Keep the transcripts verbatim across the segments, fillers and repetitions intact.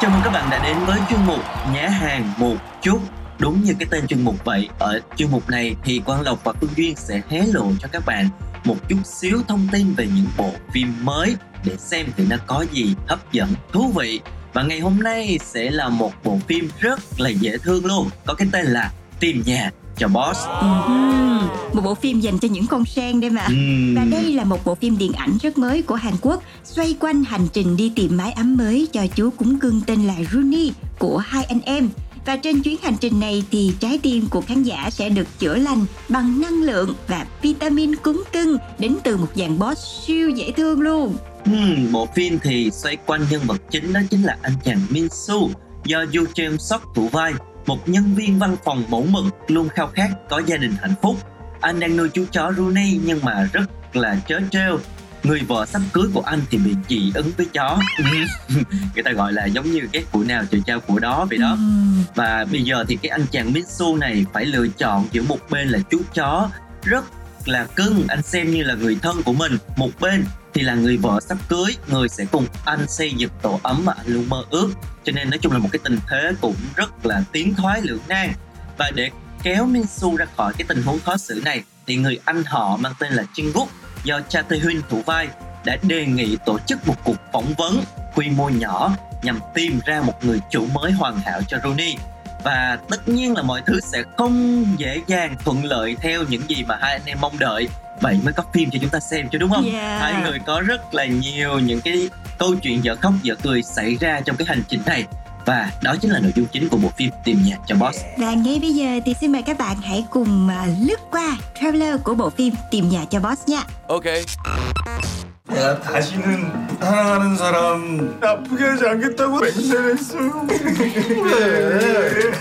Chào mừng các bạn đã đến với chuyên mục Nhá hàng một chút. Đúng như cái tên chuyên mục vậy, ở chuyên mục này thì Quang Lộc và Phương Duyên sẽ hé lộ cho các bạn một chút xíu thông tin về những bộ phim mới để xem thử nó có gì hấp dẫn, thú vị. Và ngày hôm nay sẽ là một bộ phim rất là dễ thương luôn, có cái tên là Tìm nhà cho Boss. Uh-huh. Một bộ phim dành cho những con sen đây mà. Uhm. Và đây là một bộ phim điện ảnh rất mới của Hàn Quốc, xoay quanh hành trình đi tìm mái ấm mới cho chú cún cưng tên là Rooney của hai anh em. Và trên chuyến hành trình này thì trái tim của khán giả sẽ được chữa lành bằng năng lượng và vitamin cún cưng đến từ một dàn boss siêu dễ thương luôn. Uhm, bộ phim thì xoay quanh nhân vật chính, đó chính là anh chàng Min-su do Joo Chaem Sóc thủ vai, một nhân viên văn phòng mẫu mực luôn khao khát có gia đình hạnh phúc. Anh đang nuôi chú chó Rooney nhưng mà rất là trớ trêu. Người vợ sắp cưới của anh thì bị dị ứng với chó. Người ta gọi là giống như ghét của nào trời trao của đó vậy đó. Và bây giờ thì cái anh chàng Mitsu này phải lựa chọn giữa một bên là chú chó rất là cưng, anh xem như là người thân của mình, một bên thì là người vợ sắp cưới, người sẽ cùng anh xây dựng tổ ấm mà anh luôn mơ ước. Cho nên nói chung là một cái tình thế cũng rất là tiến thoái lưỡng nan. Và để kéo Min-su ra khỏi cái tình huống khó xử này thì người anh họ mang tên là Jin-guk do Cha Tae-hoon thủ vai đã đề nghị tổ chức một cuộc phỏng vấn quy mô nhỏ nhằm tìm ra một người chủ mới hoàn hảo cho Rooney. Và tất nhiên là mọi thứ sẽ không dễ dàng thuận lợi theo những gì mà hai anh em mong đợi. Vậy mới có phim cho chúng ta xem chứ đúng không? Yeah. Hai người có rất là nhiều những cái câu chuyện dở khóc dở cười xảy ra trong cái hành trình này. Và đó chính là nội dung chính của bộ phim Tìm nhà cho Boss. Và ngay bây giờ thì xin mời các bạn hãy cùng lướt qua trailer của bộ phim Tìm nhà cho Boss nha. Ok. 내가 다시는 사랑하는 사람 나쁘게 하지 않겠다고 맹세했어요. 네.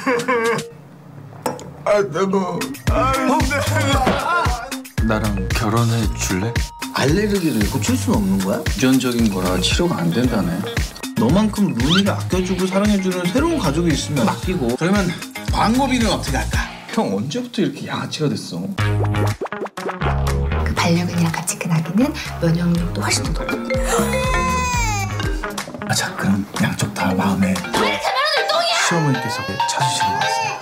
아 너무 아 나랑 결혼해 줄래? 알레르기를 고칠 수는 없는 거야? 유전적인 거라 치료가 안 된다네. 너만큼 루니를 아껴주고 사랑해주는 새로운 가족이 있으면 맡기고. 그러면 광고비는 어떻게 할까? 형 언제부터 이렇게 양아치가 됐어? 반려견이랑 같이 큰 아기는 면역력도 훨씬 더 높고. 아, 자, 그럼 양쪽 다 마음에 시어머니께서 찾으시는 것 같습니다.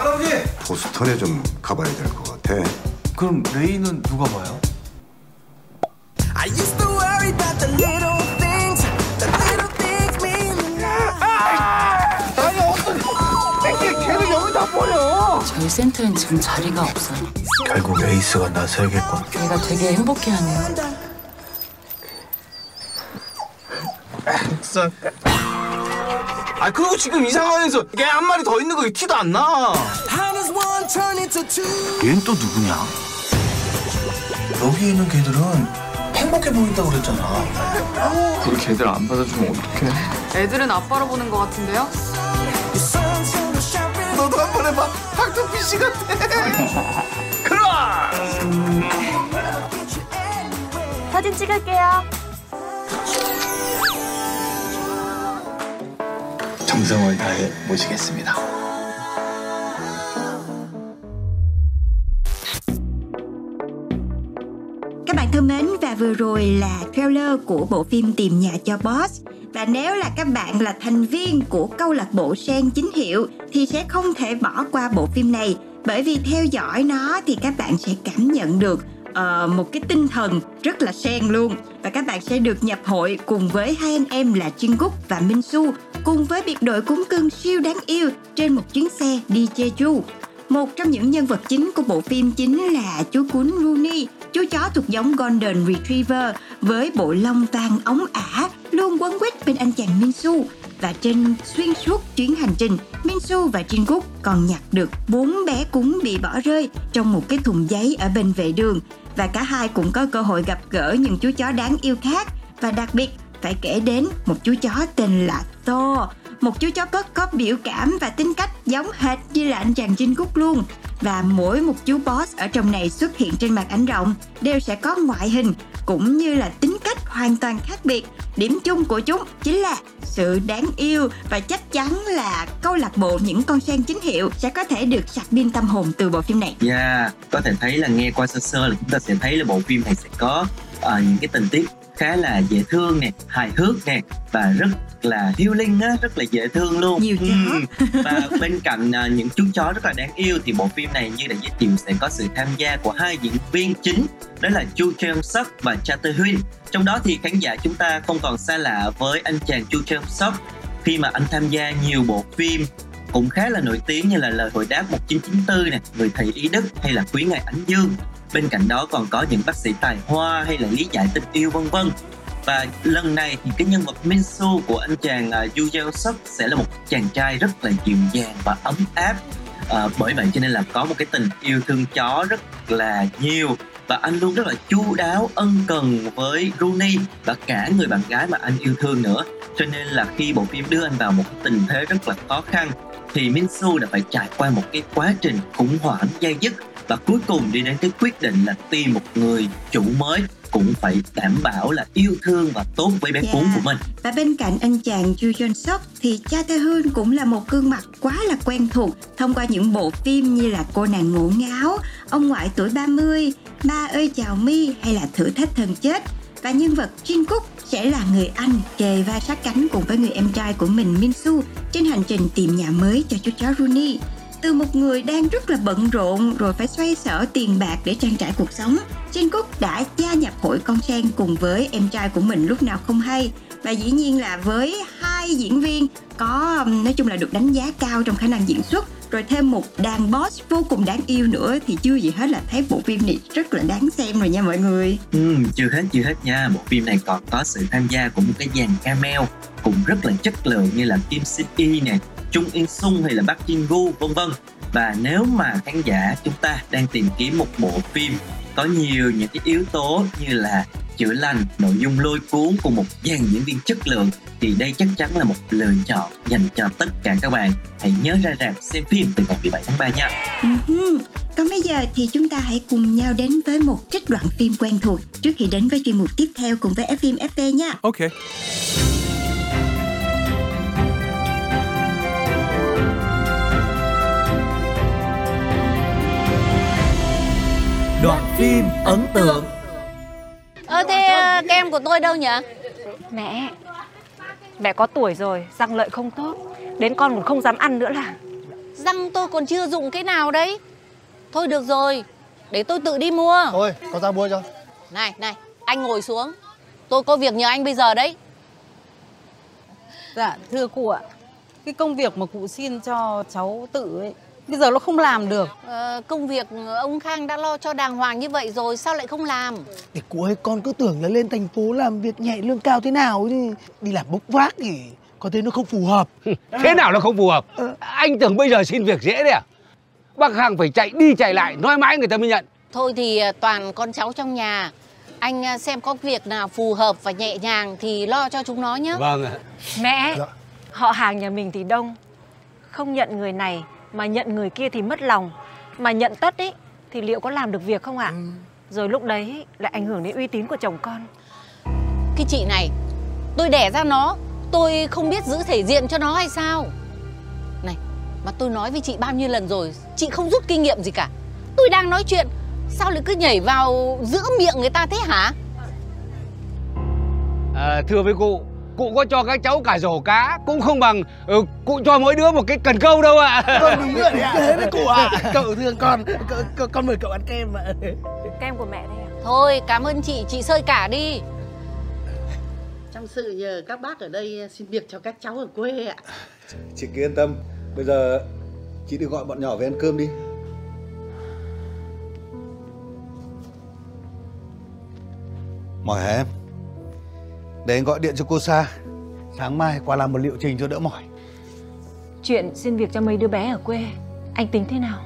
자랑이! 보스턴에 좀 가봐야 될 것 같아. 그럼 레이는 누가 봐요? I used to worry about the little things. The little things mean love. 아니, 어떡해. 땡길 걔를 여기다 버려. 저희 센터엔 지금 자리가 없어요. 결국 에이스가 나서야겠군. 얘가 되게 행복해하네요. 아 그리고 지금 이 상황에서 걔 한 마리 더 있는 거 티도 안 나. 얘는 또 누구냐? 여기 있는 걔들은 행복해 보인다고 그랬잖아. 우리 걔들 안 받아주면 어떡해? 애들은 아빠로 보는 거 같은데요? 너도 한 번 해봐. 박동빈 씨 같아. 크로아! 사진 찍을게요. 정성을 다해 모시겠습니다. Các bạn thân mến, và vừa rồi là trailer của bộ phim Tìm Nhà Cho Boss. Và nếu là các bạn là thành viên của câu lạc bộ Sen chính hiệu thì sẽ không thể bỏ qua bộ phim này, bởi vì theo dõi nó thì các bạn sẽ cảm nhận được uh, một cái tinh thần rất là sen luôn. Và các bạn sẽ được nhập hội cùng với hai anh em là Jin-guk và Min-su, cùng với biệt đội cún cưng siêu đáng yêu trên một chuyến xe đi Jeju. Một trong những nhân vật chính của bộ phim chính là chú cún Rooney, chú chó thuộc giống Golden Retriever với bộ lông vàng óng ả, luôn quấn quýt bên anh chàng Min-su. Và trên xuyên suốt chuyến hành trình, Min-su và Jin-guk còn nhặt được bốn bé cún bị bỏ rơi trong một cái thùng giấy ở bên vệ đường. Và cả hai cũng có cơ hội gặp gỡ những chú chó đáng yêu khác. Và đặc biệt phải kể đến một chú chó tên là Tô, một chú chó cất có biểu cảm và tính cách giống hệt như là anh chàng Jin-guk luôn. Và mỗi một chú boss ở trong này xuất hiện trên màn ảnh rộng đều sẽ có ngoại hình cũng như là tính cách hoàn toàn khác biệt. Điểm chung của chúng chính là sự đáng yêu, và chắc chắn là câu lạc bộ những con sen chính hiệu sẽ có thể được sạc pin tâm hồn từ bộ phim này. Yeah, có thể thấy là nghe qua sơ sơ là chúng ta sẽ thấy là bộ phim này sẽ có uh, những cái tình tiết khá là dễ thương nè, hài hước nè, và rất là healing á, rất là dễ thương luôn. Nhiều chó. Ừ. Và bên cạnh uh, những chú chó rất là đáng yêu thì bộ phim này như đã giới thiệu sẽ có sự tham gia của hai diễn viên chính, đó là Chu Chen Sóc và Cha Tae-hoon. Trong đó thì khán giả chúng ta không còn xa lạ với anh chàng Chu Chen Sóc khi mà anh tham gia nhiều bộ phim cũng khá là nổi tiếng như là Lời Hồi Đáp một chín chín tư nè, Người Thầy Ý Đức hay là Quý Ngài Ánh Dương. Bên cạnh đó còn có những Bác Sĩ Tài Hoa hay là Lý Giải Tình Yêu vân vân. Và lần này thì cái nhân vật Min-su của anh chàng uh, Yoo Jae Suk sẽ là một chàng trai rất là dịu dàng và ấm áp. À, bởi vậy cho nên là có một cái tình yêu thương chó rất là nhiều, và anh luôn rất là chu đáo, ân cần với Rooney và cả người bạn gái mà anh yêu thương nữa. Cho nên là khi bộ phim đưa anh vào một tình thế rất là khó khăn thì Min-su đã phải trải qua một cái quá trình khủng hoảng dai dứt, và cuối cùng đi đến cái quyết định là tìm một người chủ mới cũng phải đảm bảo là yêu thương và tốt với bé yeah. cún của mình. Và bên cạnh anh chàng Joo Chaem thì Cha Tae-hoon cũng là một gương mặt quá là quen thuộc thông qua những bộ phim như là Cô Nàng Ngổ Ngáo, Ông Ngoại Tuổi ba mươi, Ma Ơi Chào Mi hay là Thử Thách Thần Chết. Và nhân vật Jin-guk sẽ là người anh kề vai sát cánh cùng với người em trai của mình Min-su trên hành trình tìm nhà mới cho chú chó Rooney. Từ một người đang rất là bận rộn rồi phải xoay sở tiền bạc để trang trải cuộc sống, Jin-guk đã gia nhập hội con sen cùng với em trai của mình lúc nào không hay. Và dĩ nhiên là với hai diễn viên có nói chung là được đánh giá cao trong khả năng diễn xuất, rồi thêm một đàn boss vô cùng đáng yêu nữa thì chưa gì hết là thấy bộ phim này rất là đáng xem rồi nha mọi người. Ừ, chưa hết chưa hết nha, bộ phim này còn có sự tham gia của một cái dàn cameo cũng rất là chất lượng như là Kim City nè, Trung Yên Xuân hay là Bác Trinh Gu vân vân. Và nếu mà khán giả chúng ta đang tìm kiếm một bộ phim có nhiều những cái yếu tố như là chữa lành, nội dung lôi cuốn cùng một dàn diễn viên chất lượng thì đây chắc chắn là một lựa chọn dành cho tất cả các bạn. Hãy nhớ ra rạp xem phim từ ngày mười bảy tháng ba nha. Uh-huh. Còn bây giờ thì chúng ta hãy cùng nhau đến với một trích đoạn phim quen thuộc trước khi đến với chuyên mục tiếp theo cùng với ép em ép pê nha. Ok. Đoạn phim ấn tượng. Ơ thế uh, kem của tôi đâu nhỉ? Mẹ, mẹ có tuổi rồi, răng lợi không tốt, đến con còn không dám ăn nữa là. Răng tôi còn chưa dùng cái nào đấy. Thôi được rồi, để tôi tự đi mua. Thôi, có ra mua cho. Này, này, anh ngồi xuống. Tôi có việc nhờ anh bây giờ đấy. Dạ, thưa cụ ạ. Cái công việc mà cụ xin cho cháu tự ấy, bây giờ nó không làm được. Ờ, công việc ông Khang đã lo cho đàng hoàng như vậy rồi, sao lại không làm? Thì cụ ơi, con cứ tưởng là lên thành phố làm việc nhẹ lương cao thế nào ấy, đi làm bốc vác thì con thấy nó không phù hợp. Thế nào nó không phù hợp? À. Anh tưởng bây giờ xin việc dễ đấy à? Bác Khang phải chạy đi chạy lại, nói mãi người ta mới nhận. Thôi thì toàn con cháu trong nhà, anh xem có việc nào phù hợp và nhẹ nhàng thì lo cho chúng nó nhé. Vâng ạ. Mẹ, dạ. Họ hàng nhà mình thì đông, không nhận người này mà nhận người kia thì mất lòng, mà nhận tất ý thì liệu có làm được việc không ạ? À? Ừ. Rồi lúc đấy lại ảnh hưởng đến uy tín của chồng con. cái chị này. Tôi đẻ ra nó, tôi không biết giữ thể diện cho nó hay sao? Này, mà tôi nói với chị bao nhiêu lần rồi, chị không rút kinh nghiệm gì cả. Tôi đang nói chuyện, sao lại cứ nhảy vào giữa miệng người ta thế hả? À, thưa với cụ, cụ có cho các cháu cả rổ cá cũng không bằng ừ, cụ cho mỗi đứa một cái cần câu đâu ạ. À. Con đúng rồi ạ, thế đấy cụ ạ. À. Cậu thương con, cậu, con mời cậu ăn kem ạ. À. Kem của mẹ đây ạ. À? Thôi, cảm ơn chị, chị sơi cả đi. Trong sự nhờ các bác ở đây xin việc cho các cháu ở quê ạ. À. Chị cứ yên tâm, bây giờ chị đi gọi bọn nhỏ về ăn cơm đi. Mỏi hả em? Để anh gọi điện cho cô Sa, sáng mai qua làm một liệu trình cho đỡ mỏi. Chuyện xin việc cho mấy đứa bé ở quê, anh tính thế nào?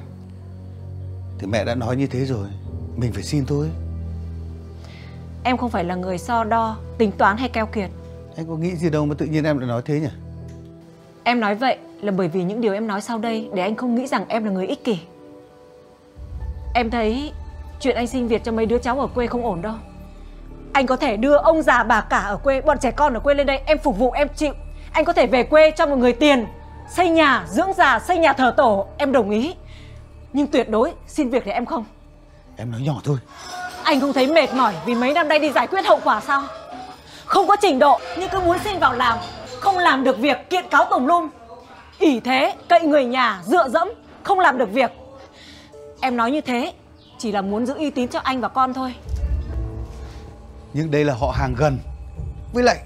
Thì mẹ đã nói như thế rồi, mình phải xin thôi. Em không phải là người so đo, tính toán hay keo kiệt. Anh có nghĩ gì đâu mà tự nhiên em lại nói thế nhỉ? Em nói vậy là bởi vì những điều em nói sau đây, để anh không nghĩ rằng em là người ích kỷ. Em thấy chuyện anh xin việc cho mấy đứa cháu ở quê không ổn đâu. Anh có thể đưa ông già bà cả ở quê, bọn trẻ con ở quê lên đây, em phục vụ em chịu. Anh có thể về quê cho một người tiền, xây nhà, dưỡng già, xây nhà thờ tổ, em đồng ý. Nhưng tuyệt đối xin việc để em không. Em nói nhỏ thôi. Anh không thấy mệt mỏi vì mấy năm nay đi giải quyết hậu quả sao? Không có trình độ nhưng cứ muốn xin vào làm, không làm được việc kiện cáo tùm lum. Ỷ thế, cậy người nhà, dựa dẫm, không làm được việc. Em nói như thế chỉ là muốn giữ uy tín cho anh và con thôi. Nhưng đây là họ hàng gần. Với lại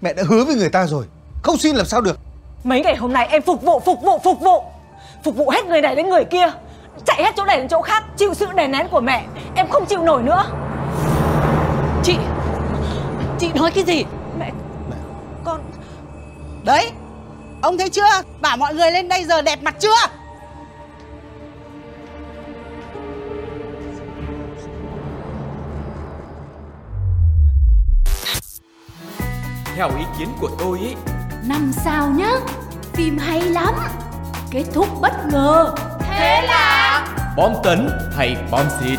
mẹ đã hứa với người ta rồi, không xin làm sao được. Mấy ngày hôm nay em phục vụ, phục vụ, phục vụ Phục vụ hết người này đến người kia, chạy hết chỗ này đến chỗ khác, chịu sự đè nén của mẹ. Em không chịu nổi nữa. Chị Chị nói cái gì? Mẹ, mẹ. Con. Đấy, ông thấy chưa? Bảo mọi người lên đây giờ đẹp mặt chưa? Theo ý kiến của tôi ý, năm sao nhá, phim hay lắm, kết thúc bất ngờ. Thế là bom tấn hay bom xịt?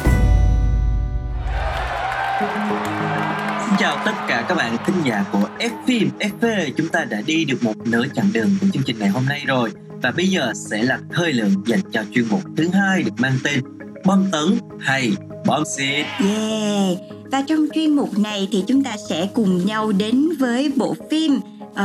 Xin chào tất cả các bạn thính giả của F-Film ép pê. Chúng ta đã đi được một nửa chặng đường của chương trình ngày hôm nay rồi. Và bây giờ sẽ là thời lượng dành cho chuyên mục thứ hai được mang tên bom tấn hay bom xịt. Yeah. Và trong chuyên mục này thì chúng ta sẽ cùng nhau đến với bộ phim uh,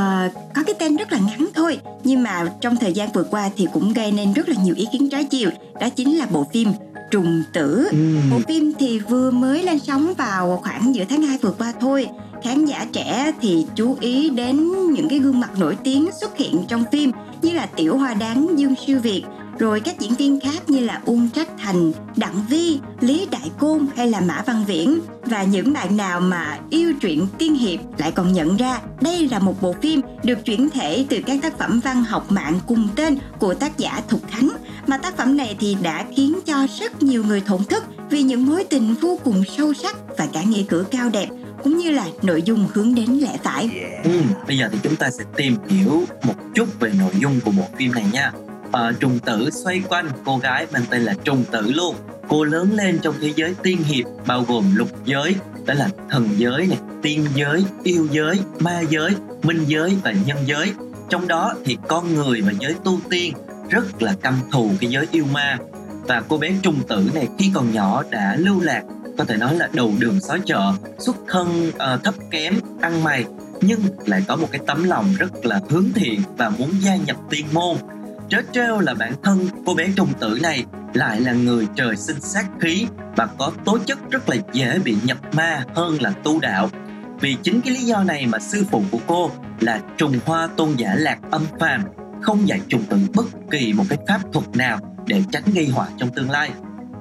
có cái tên rất là ngắn thôi, nhưng mà trong thời gian vừa qua thì cũng gây nên rất là nhiều ý kiến trái chiều. Đó chính là bộ phim Trùng Tử. ừ. Bộ phim thì vừa mới lên sóng vào khoảng giữa tháng hai vừa qua thôi. Khán giả trẻ thì chú ý đến những cái gương mặt nổi tiếng xuất hiện trong phim, như là Tiểu Hoa Đáng Dương Siêu Việt, rồi các diễn viên khác như là Uông Trác Thành, Đặng Vi, Lý Đại Côn hay là Mã Văn Viễn. Và những bạn nào mà yêu truyện tiên hiệp lại còn nhận ra đây là một bộ phim được chuyển thể từ các tác phẩm văn học mạng cùng tên của tác giả Thục Khánh. Mà tác phẩm này thì đã khiến cho rất nhiều người thổn thức vì những mối tình vô cùng sâu sắc và cả nghĩa cử cao đẹp, cũng như là nội dung hướng đến lẽ phải. yeah. ừ, Bây giờ thì chúng ta sẽ tìm hiểu một chút về nội dung của bộ phim này nha. À, Trùng Tử xoay quanh cô gái mang tên là Trùng Tử luôn. Cô lớn lên trong thế giới tiên hiệp bao gồm lục giới, đó là thần giới này, tiên giới, yêu giới, ma giới, minh giới và nhân giới. Trong đó thì con người và giới tu tiên rất là căm thù cái giới yêu ma. Và cô bé Trùng Tử này khi còn nhỏ đã lưu lạc, có thể nói là đầu đường xó chợ, xuất thân uh, thấp kém, ăn mày, nhưng lại có một cái tấm lòng rất là hướng thiện và muốn gia nhập tiên môn. Trớ trêu là bản thân cô bé Trùng Tử này lại là người trời sinh sát khí và có tố chất rất là dễ bị nhập ma hơn là tu đạo. Vì chính cái lý do này mà sư phụ của cô là Trùng Hoa tôn giả Lạc Âm Phàm không dạy Trùng Tử bất kỳ một cái pháp thuật nào để tránh gây họa trong tương lai.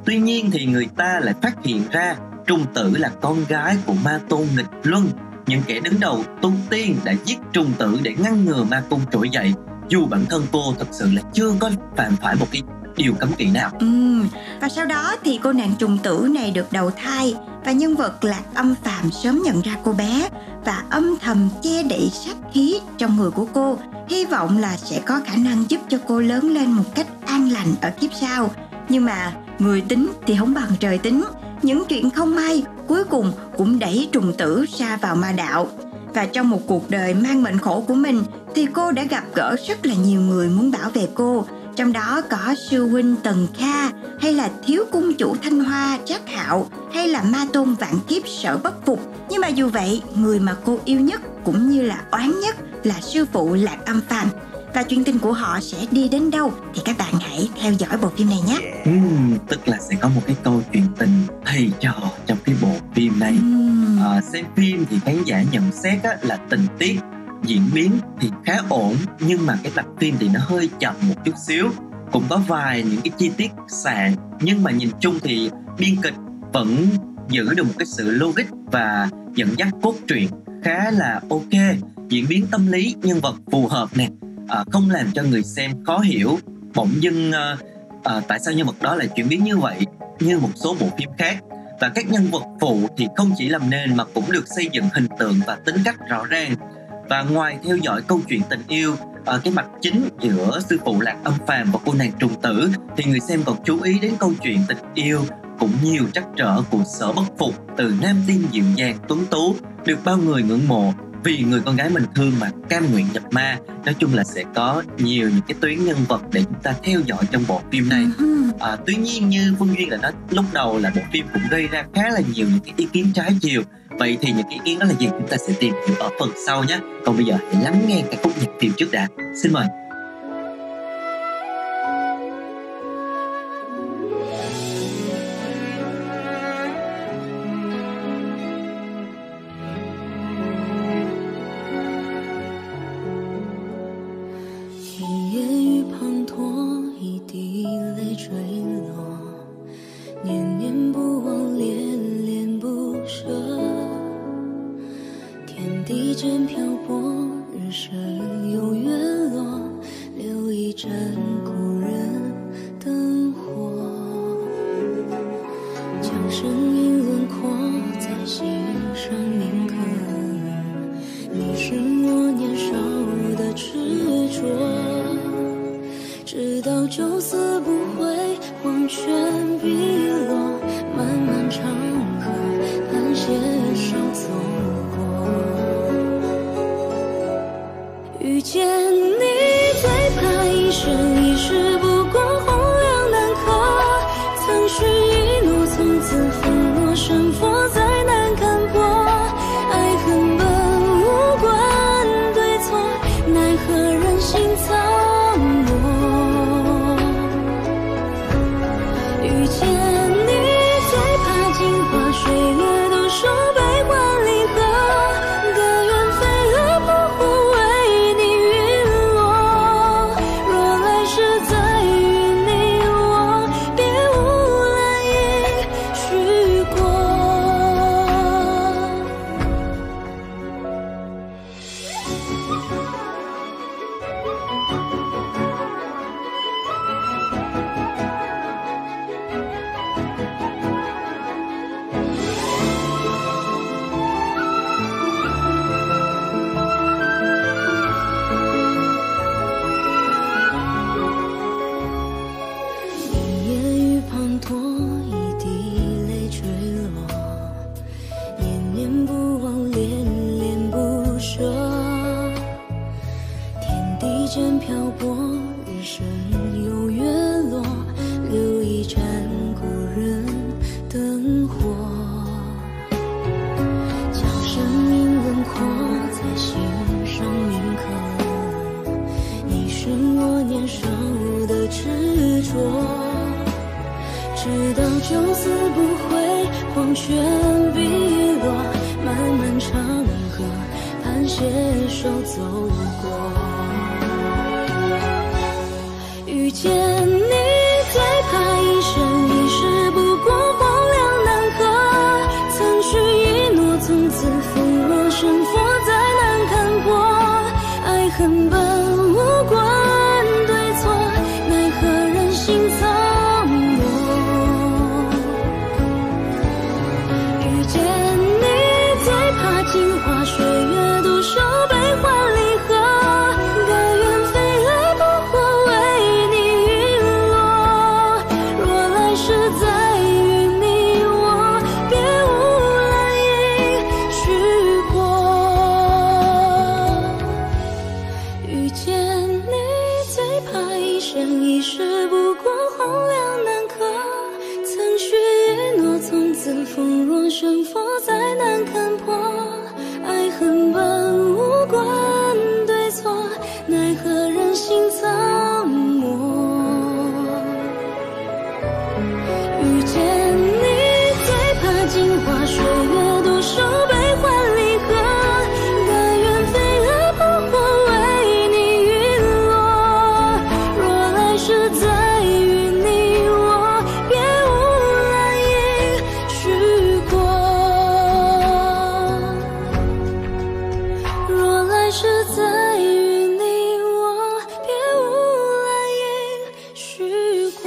Tuy nhiên thì người ta lại phát hiện ra Trùng Tử là con gái của ma tôn nghịch luân. Những kẻ đứng đầu tu tiên đã giết Trùng Tử để ngăn ngừa ma cung trỗi dậy, dù bản thân cô thật sự là chưa có phạm phải một cái điều cấm kỵ nào. ừ. Và sau đó thì cô nàng Trùng Tử này được đầu thai, và nhân vật Lạc Âm Phàm sớm nhận ra cô bé và âm thầm che đậy sát khí trong người của cô, hy vọng là sẽ có khả năng giúp cho cô lớn lên một cách an lành ở kiếp sau. Nhưng mà người tính thì không bằng trời tính, những chuyện không may cuối cùng cũng đẩy Trùng Tử xa vào ma đạo. Và trong một cuộc đời mang mệnh khổ của mình thì cô đã gặp gỡ rất là nhiều người muốn bảo vệ cô, trong đó có sư huynh Tần Kha, hay là thiếu cung chủ Thanh Hoa Trác Hạo, hay là ma tôn vạn kiếp Sở Bất Phục. Nhưng mà dù vậy, người mà cô yêu nhất cũng như là oán nhất là sư phụ Lạc Âm Phàm. Và chuyện tình của họ sẽ đi đến đâu thì các bạn hãy theo dõi bộ phim này nhé. Ừ, tức là sẽ có một cái câu chuyện tình thầy trò trong cái bộ phim này. Ừ. À, xem phim thì khán giả nhận xét á, là tình tiết diễn biến thì khá ổn, nhưng mà cái tập phim thì nó hơi chậm một chút xíu, cũng có vài những cái chi tiết sạn, nhưng mà nhìn chung thì biên kịch vẫn giữ được một cái sự logic và dẫn dắt cốt truyện khá là ok, diễn biến tâm lý nhân vật phù hợp nè, à, không làm cho người xem khó hiểu bỗng dưng à, à, tại sao nhân vật đó lại chuyển biến như vậy như một số bộ phim khác. Và các nhân vật phụ thì không chỉ làm nền mà cũng được xây dựng hình tượng và tính cách rõ ràng. Và ngoài theo dõi câu chuyện tình yêu, à, cái mạch chính giữa sư phụ Lạc Âm Phàm và cô nàng Trùng Tử, thì người xem còn chú ý đến câu chuyện tình yêu cũng nhiều trắc trở của Sở Bất Phục, từ nam tiên dịu dàng tuấn tú được bao người ngưỡng mộ vì người con gái mình thương mà cam nguyện nhập ma. Nói chung là sẽ có nhiều những cái tuyến nhân vật để chúng ta theo dõi trong bộ phim này. À, tuy nhiên như Phương Duyên là nói lúc đầu là bộ phim cũng gây ra khá là nhiều những cái ý kiến trái chiều. Vậy thì những ý kiến đó là gì chúng ta sẽ tìm hiểu ở phần sau nhé. Còn bây giờ hãy lắng nghe các khúc nhạc phim trước đã. Xin mời. 风若悬浮再难看破，爱恨本无关对错，奈何人心苍漠。遇见你最怕镜花水月，独守悲欢离合，甘愿飞蛾扑火为你陨落。若来世再与你我，别无来因许过。若来世再与你我，别无来因许过。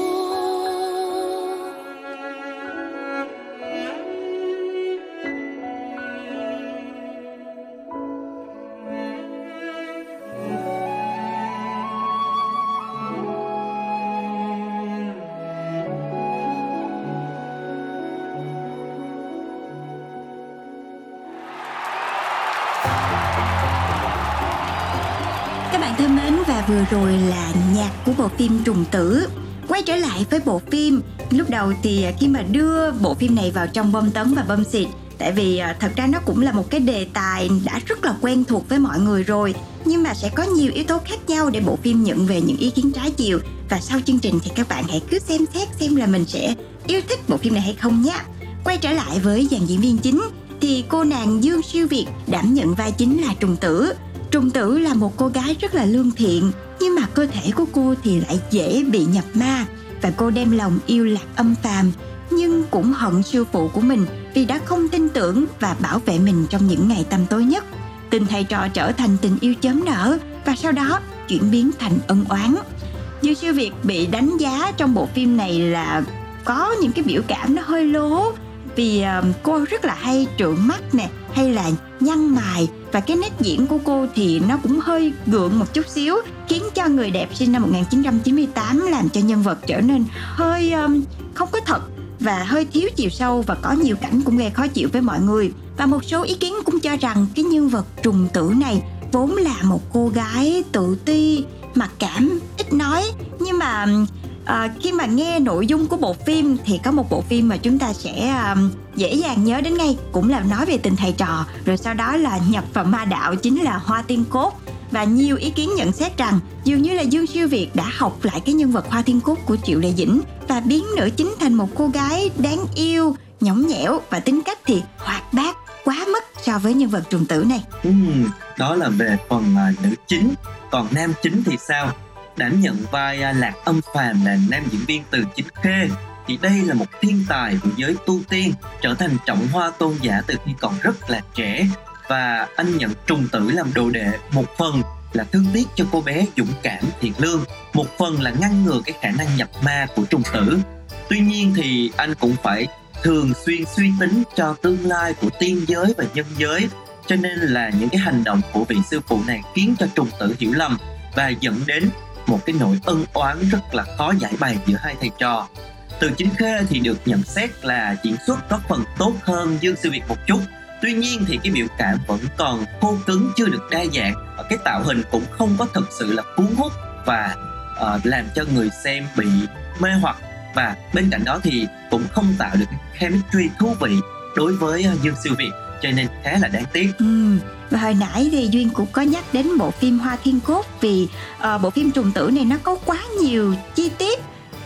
Các bạn thân mến, và vừa rồi là nhạc của bộ phim Trùng Tử. Quay trở lại với bộ phim, lúc đầu thì khi mà đưa bộ phim này vào trong bom tấn và bom xịt, tại vì thật ra nó cũng là một cái đề tài đã rất là quen thuộc với mọi người rồi, nhưng mà sẽ có nhiều yếu tố khác nhau để bộ phim nhận về những ý kiến trái chiều. Và sau chương trình thì các bạn hãy cứ xem xét xem là mình sẽ yêu thích bộ phim này hay không nhé. Quay trở lại với dàn diễn viên chính thì cô nàng Dương Siêu Việt đảm nhận vai chính là Trùng Tử. Trùng Tử là một cô gái rất là lương thiện, nhưng mà cơ thể của cô thì lại dễ bị nhập ma, và cô đem lòng yêu Lạc Âm Phàm nhưng cũng hận sư phụ của mình vì đã không tin tưởng và bảo vệ mình trong những ngày tăm tối nhất. Tình thầy trò trở thành tình yêu chớm nở và sau đó chuyển biến thành ân oán. Dương Siêu Việt bị đánh giá trong bộ phim này là có những cái biểu cảm nó hơi lố, vì cô rất là hay trợn mắt nè, hay là nhăn mày, và cái nét diễn của cô thì nó cũng hơi gượng một chút xíu, khiến cho Người Đẹp sinh năm một nghìn chín trăm chín mươi tám làm cho nhân vật trở nên hơi um, không có thật và hơi thiếu chiều sâu, và có nhiều cảnh cũng gây khó chịu với mọi người. Và một số ý kiến cũng cho rằng cái nhân vật Trùng Tử này vốn là một cô gái tự ti, mặc cảm, ít nói, nhưng mà À, khi mà nghe nội dung của bộ phim thì có một bộ phim mà chúng ta sẽ à, dễ dàng nhớ đến ngay, cũng là nói về tình thầy trò, rồi sau đó là nhập vào ma đạo, chính là Hoa Thiên Cốt. Và nhiều ý kiến nhận xét rằng dường như là Dương Siêu Việt đã học lại cái nhân vật Hoa Thiên Cốt của Triệu Lệ Dĩnh và biến nữ chính thành một cô gái đáng yêu, nhõng nhẽo và tính cách thì hoạt bát quá mức so với nhân vật Trùng Tử này. Ừ, đó là về phần uh, nữ chính. Còn nam chính thì sao? Đảm nhận vai Lạc Âm Phàm là nam diễn viên Từ Chính Khê, thì đây là một thiên tài của giới tu tiên, trở thành trọng hoa tôn giả từ khi còn rất là trẻ, và anh nhận Trùng Tử làm đồ đệ, một phần là thương tiếc cho cô bé dũng cảm thiện lương, một phần là ngăn ngừa cái khả năng nhập ma của Trùng Tử. Tuy nhiên thì anh cũng phải thường xuyên suy tính cho tương lai của tiên giới và nhân giới, cho nên là những cái hành động của vị sư phụ này khiến cho Trùng Tử hiểu lầm và dẫn đến một cái nỗi ân oán rất là khó giải bày giữa hai thầy trò. Từ Chính Khê thì được nhận xét là diễn xuất có phần tốt hơn Dương Siêu Việt một chút. Tuy nhiên thì cái biểu cảm vẫn còn khô cứng, chưa được đa dạng, và cái tạo hình cũng không có thực sự là cuốn hút và uh, làm cho người xem bị mê hoặc. Và bên cạnh đó thì cũng không tạo được chemistry thú vị đối với Dương Siêu Việt, cho nên khá là đáng tiếc. Ừ. Và hồi nãy thì Duyên cũng có nhắc đến bộ phim Hoa Thiên Cốt, vì uh, bộ phim Trùng Tử này nó có quá nhiều chi tiết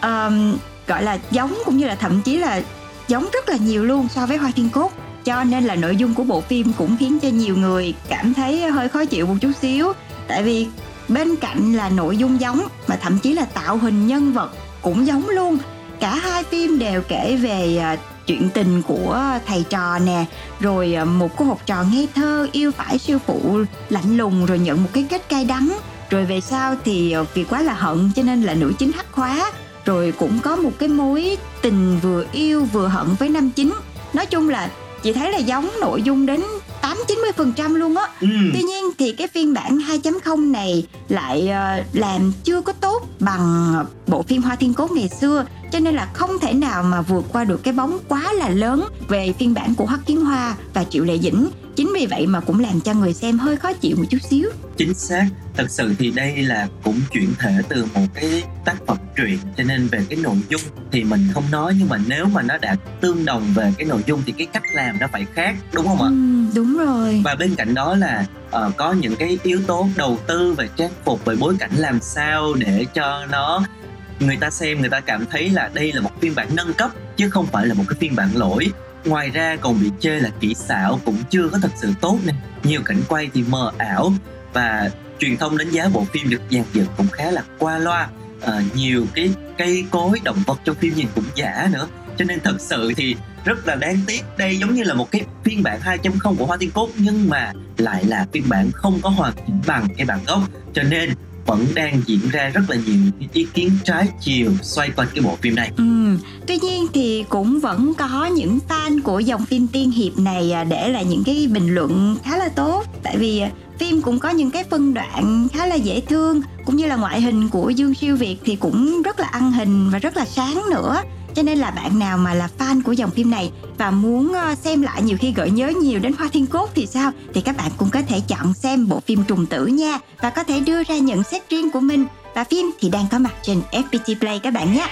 um, gọi là giống, cũng như là thậm chí là giống rất là nhiều luôn so với Hoa Thiên Cốt, cho nên là nội dung của bộ phim cũng khiến cho nhiều người cảm thấy hơi khó chịu một chút xíu. Tại vì bên cạnh là nội dung giống, mà thậm chí là tạo hình nhân vật cũng giống luôn. Cả hai phim đều kể về uh, chuyện tình của thầy trò nè, rồi một cô học trò ngây thơ yêu phải sư phụ lạnh lùng rồi nhận một cái kết cay đắng, rồi về sau thì vì quá là hận cho nên là nữ chính hắc hóa, rồi cũng có một cái mối tình vừa yêu vừa hận với nam chính. Nói chung là chị thấy là giống nội dung đến tám chín mươi phần trăm luôn á. Ừ. Tuy nhiên thì cái phiên bản hai chấm không này lại làm chưa có tốt bằng bộ phim Hoa Thiên Cốt ngày xưa, cho nên là không thể nào mà vượt qua được cái bóng quá là lớn về phiên bản của Hoắc Kiến Hoa và Triệu Lệ Dĩnh. Chính vì vậy mà cũng làm cho người xem hơi khó chịu một chút xíu. Chính xác, thật sự thì đây là cũng chuyển thể từ một cái tác phẩm truyện, cho nên về cái nội dung thì mình không nói, nhưng mà nếu mà nó đã tương đồng về cái nội dung thì cái cách làm nó phải khác, đúng không ạ? Ừ, đúng rồi. Và bên cạnh đó là uh, có những cái yếu tố đầu tư về trang phục, về bối cảnh làm sao để cho nó người ta xem, người ta cảm thấy là đây là một phiên bản nâng cấp chứ không phải là một cái phiên bản lỗi. Ngoài ra còn bị chê là kỹ xảo cũng chưa có thật sự tốt nè, nhiều cảnh quay thì mờ ảo, và truyền thông đánh giá bộ phim được dàn dựng cũng khá là qua loa. À, nhiều cái cây cối động vật trong phim nhìn cũng giả nữa, cho nên thật sự thì rất là đáng tiếc. Đây giống như là một cái phiên bản hai chấm không của Hoa Thiên Cốt, nhưng mà lại là phiên bản không có hoàn chỉnh bằng cái bản gốc, cho nên vẫn đang diễn ra rất là nhiều ý kiến trái chiều xoay quanh cái bộ phim này. Ừ, tuy nhiên thì cũng vẫn có những fan của dòng phim tiên hiệp này để lại những cái bình luận khá là tốt, tại vì phim cũng có những cái phân đoạn khá là dễ thương, cũng như là ngoại hình của Dương Siêu Việt thì cũng rất là ăn hình và rất là sáng nữa. Cho nên là bạn nào mà là fan của dòng phim này và muốn xem lại, nhiều khi gợi nhớ nhiều đến Hoa Thiên Cốt thì sao, thì các bạn cũng có thể chọn xem bộ phim Trùng Tử nha, và có thể đưa ra nhận xét riêng của mình. Và phim thì đang có mặt trên ép pê tê Play các bạn nhé.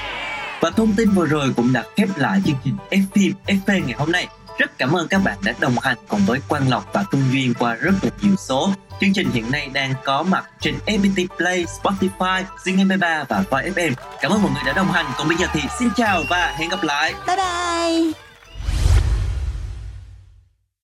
Và thông tin vừa rồi cũng đã khép lại chương trình ép pê ép pê ngày hôm nay. Rất cảm ơn các bạn đã đồng hành cùng với Quang Lộc và Phương Duyên qua rất là nhiều số. Chương trình hiện nay đang có mặt trên ép pê tê Play, Spotify, Zing em pê ba và Voi ép em. Cảm ơn mọi người đã đồng hành. Còn bây giờ thì xin chào và hẹn gặp lại. Bye bye!